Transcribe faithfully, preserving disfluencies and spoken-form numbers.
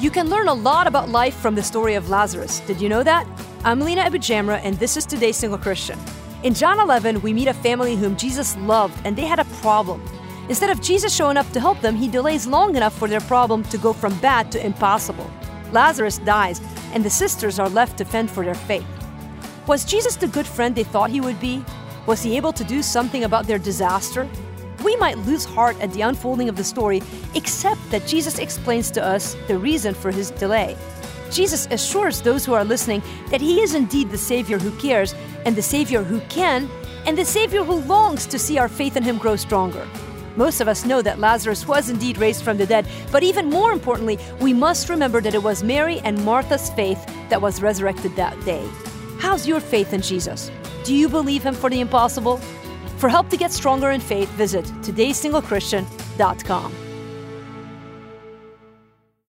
You can learn a lot about life from the story of Lazarus. Did you know that? I'm Lina Abujamra, and this is Today's Single Christian. In John eleven, we meet a family whom Jesus loved, and they had a problem. Instead of Jesus showing up to help them, he delays long enough for their problem to go from bad to impossible. Lazarus dies, and the sisters are left to fend for their fate. Was Jesus the good friend they thought he would be? Was he able to do something about their disaster? We might lose heart at the unfolding of the story, except that Jesus explains to us the reason for his delay. Jesus assures those who are listening that he is indeed the Savior who cares, and the Savior who can, and the Savior who longs to see our faith in him grow stronger. Most of us know that Lazarus was indeed raised from the dead, but even more importantly, we must remember that it was Mary and Martha's faith that was resurrected that day. How's your faith in Jesus? Do you believe him for the impossible? For help to get stronger in faith, visit Today Single Christian dot com.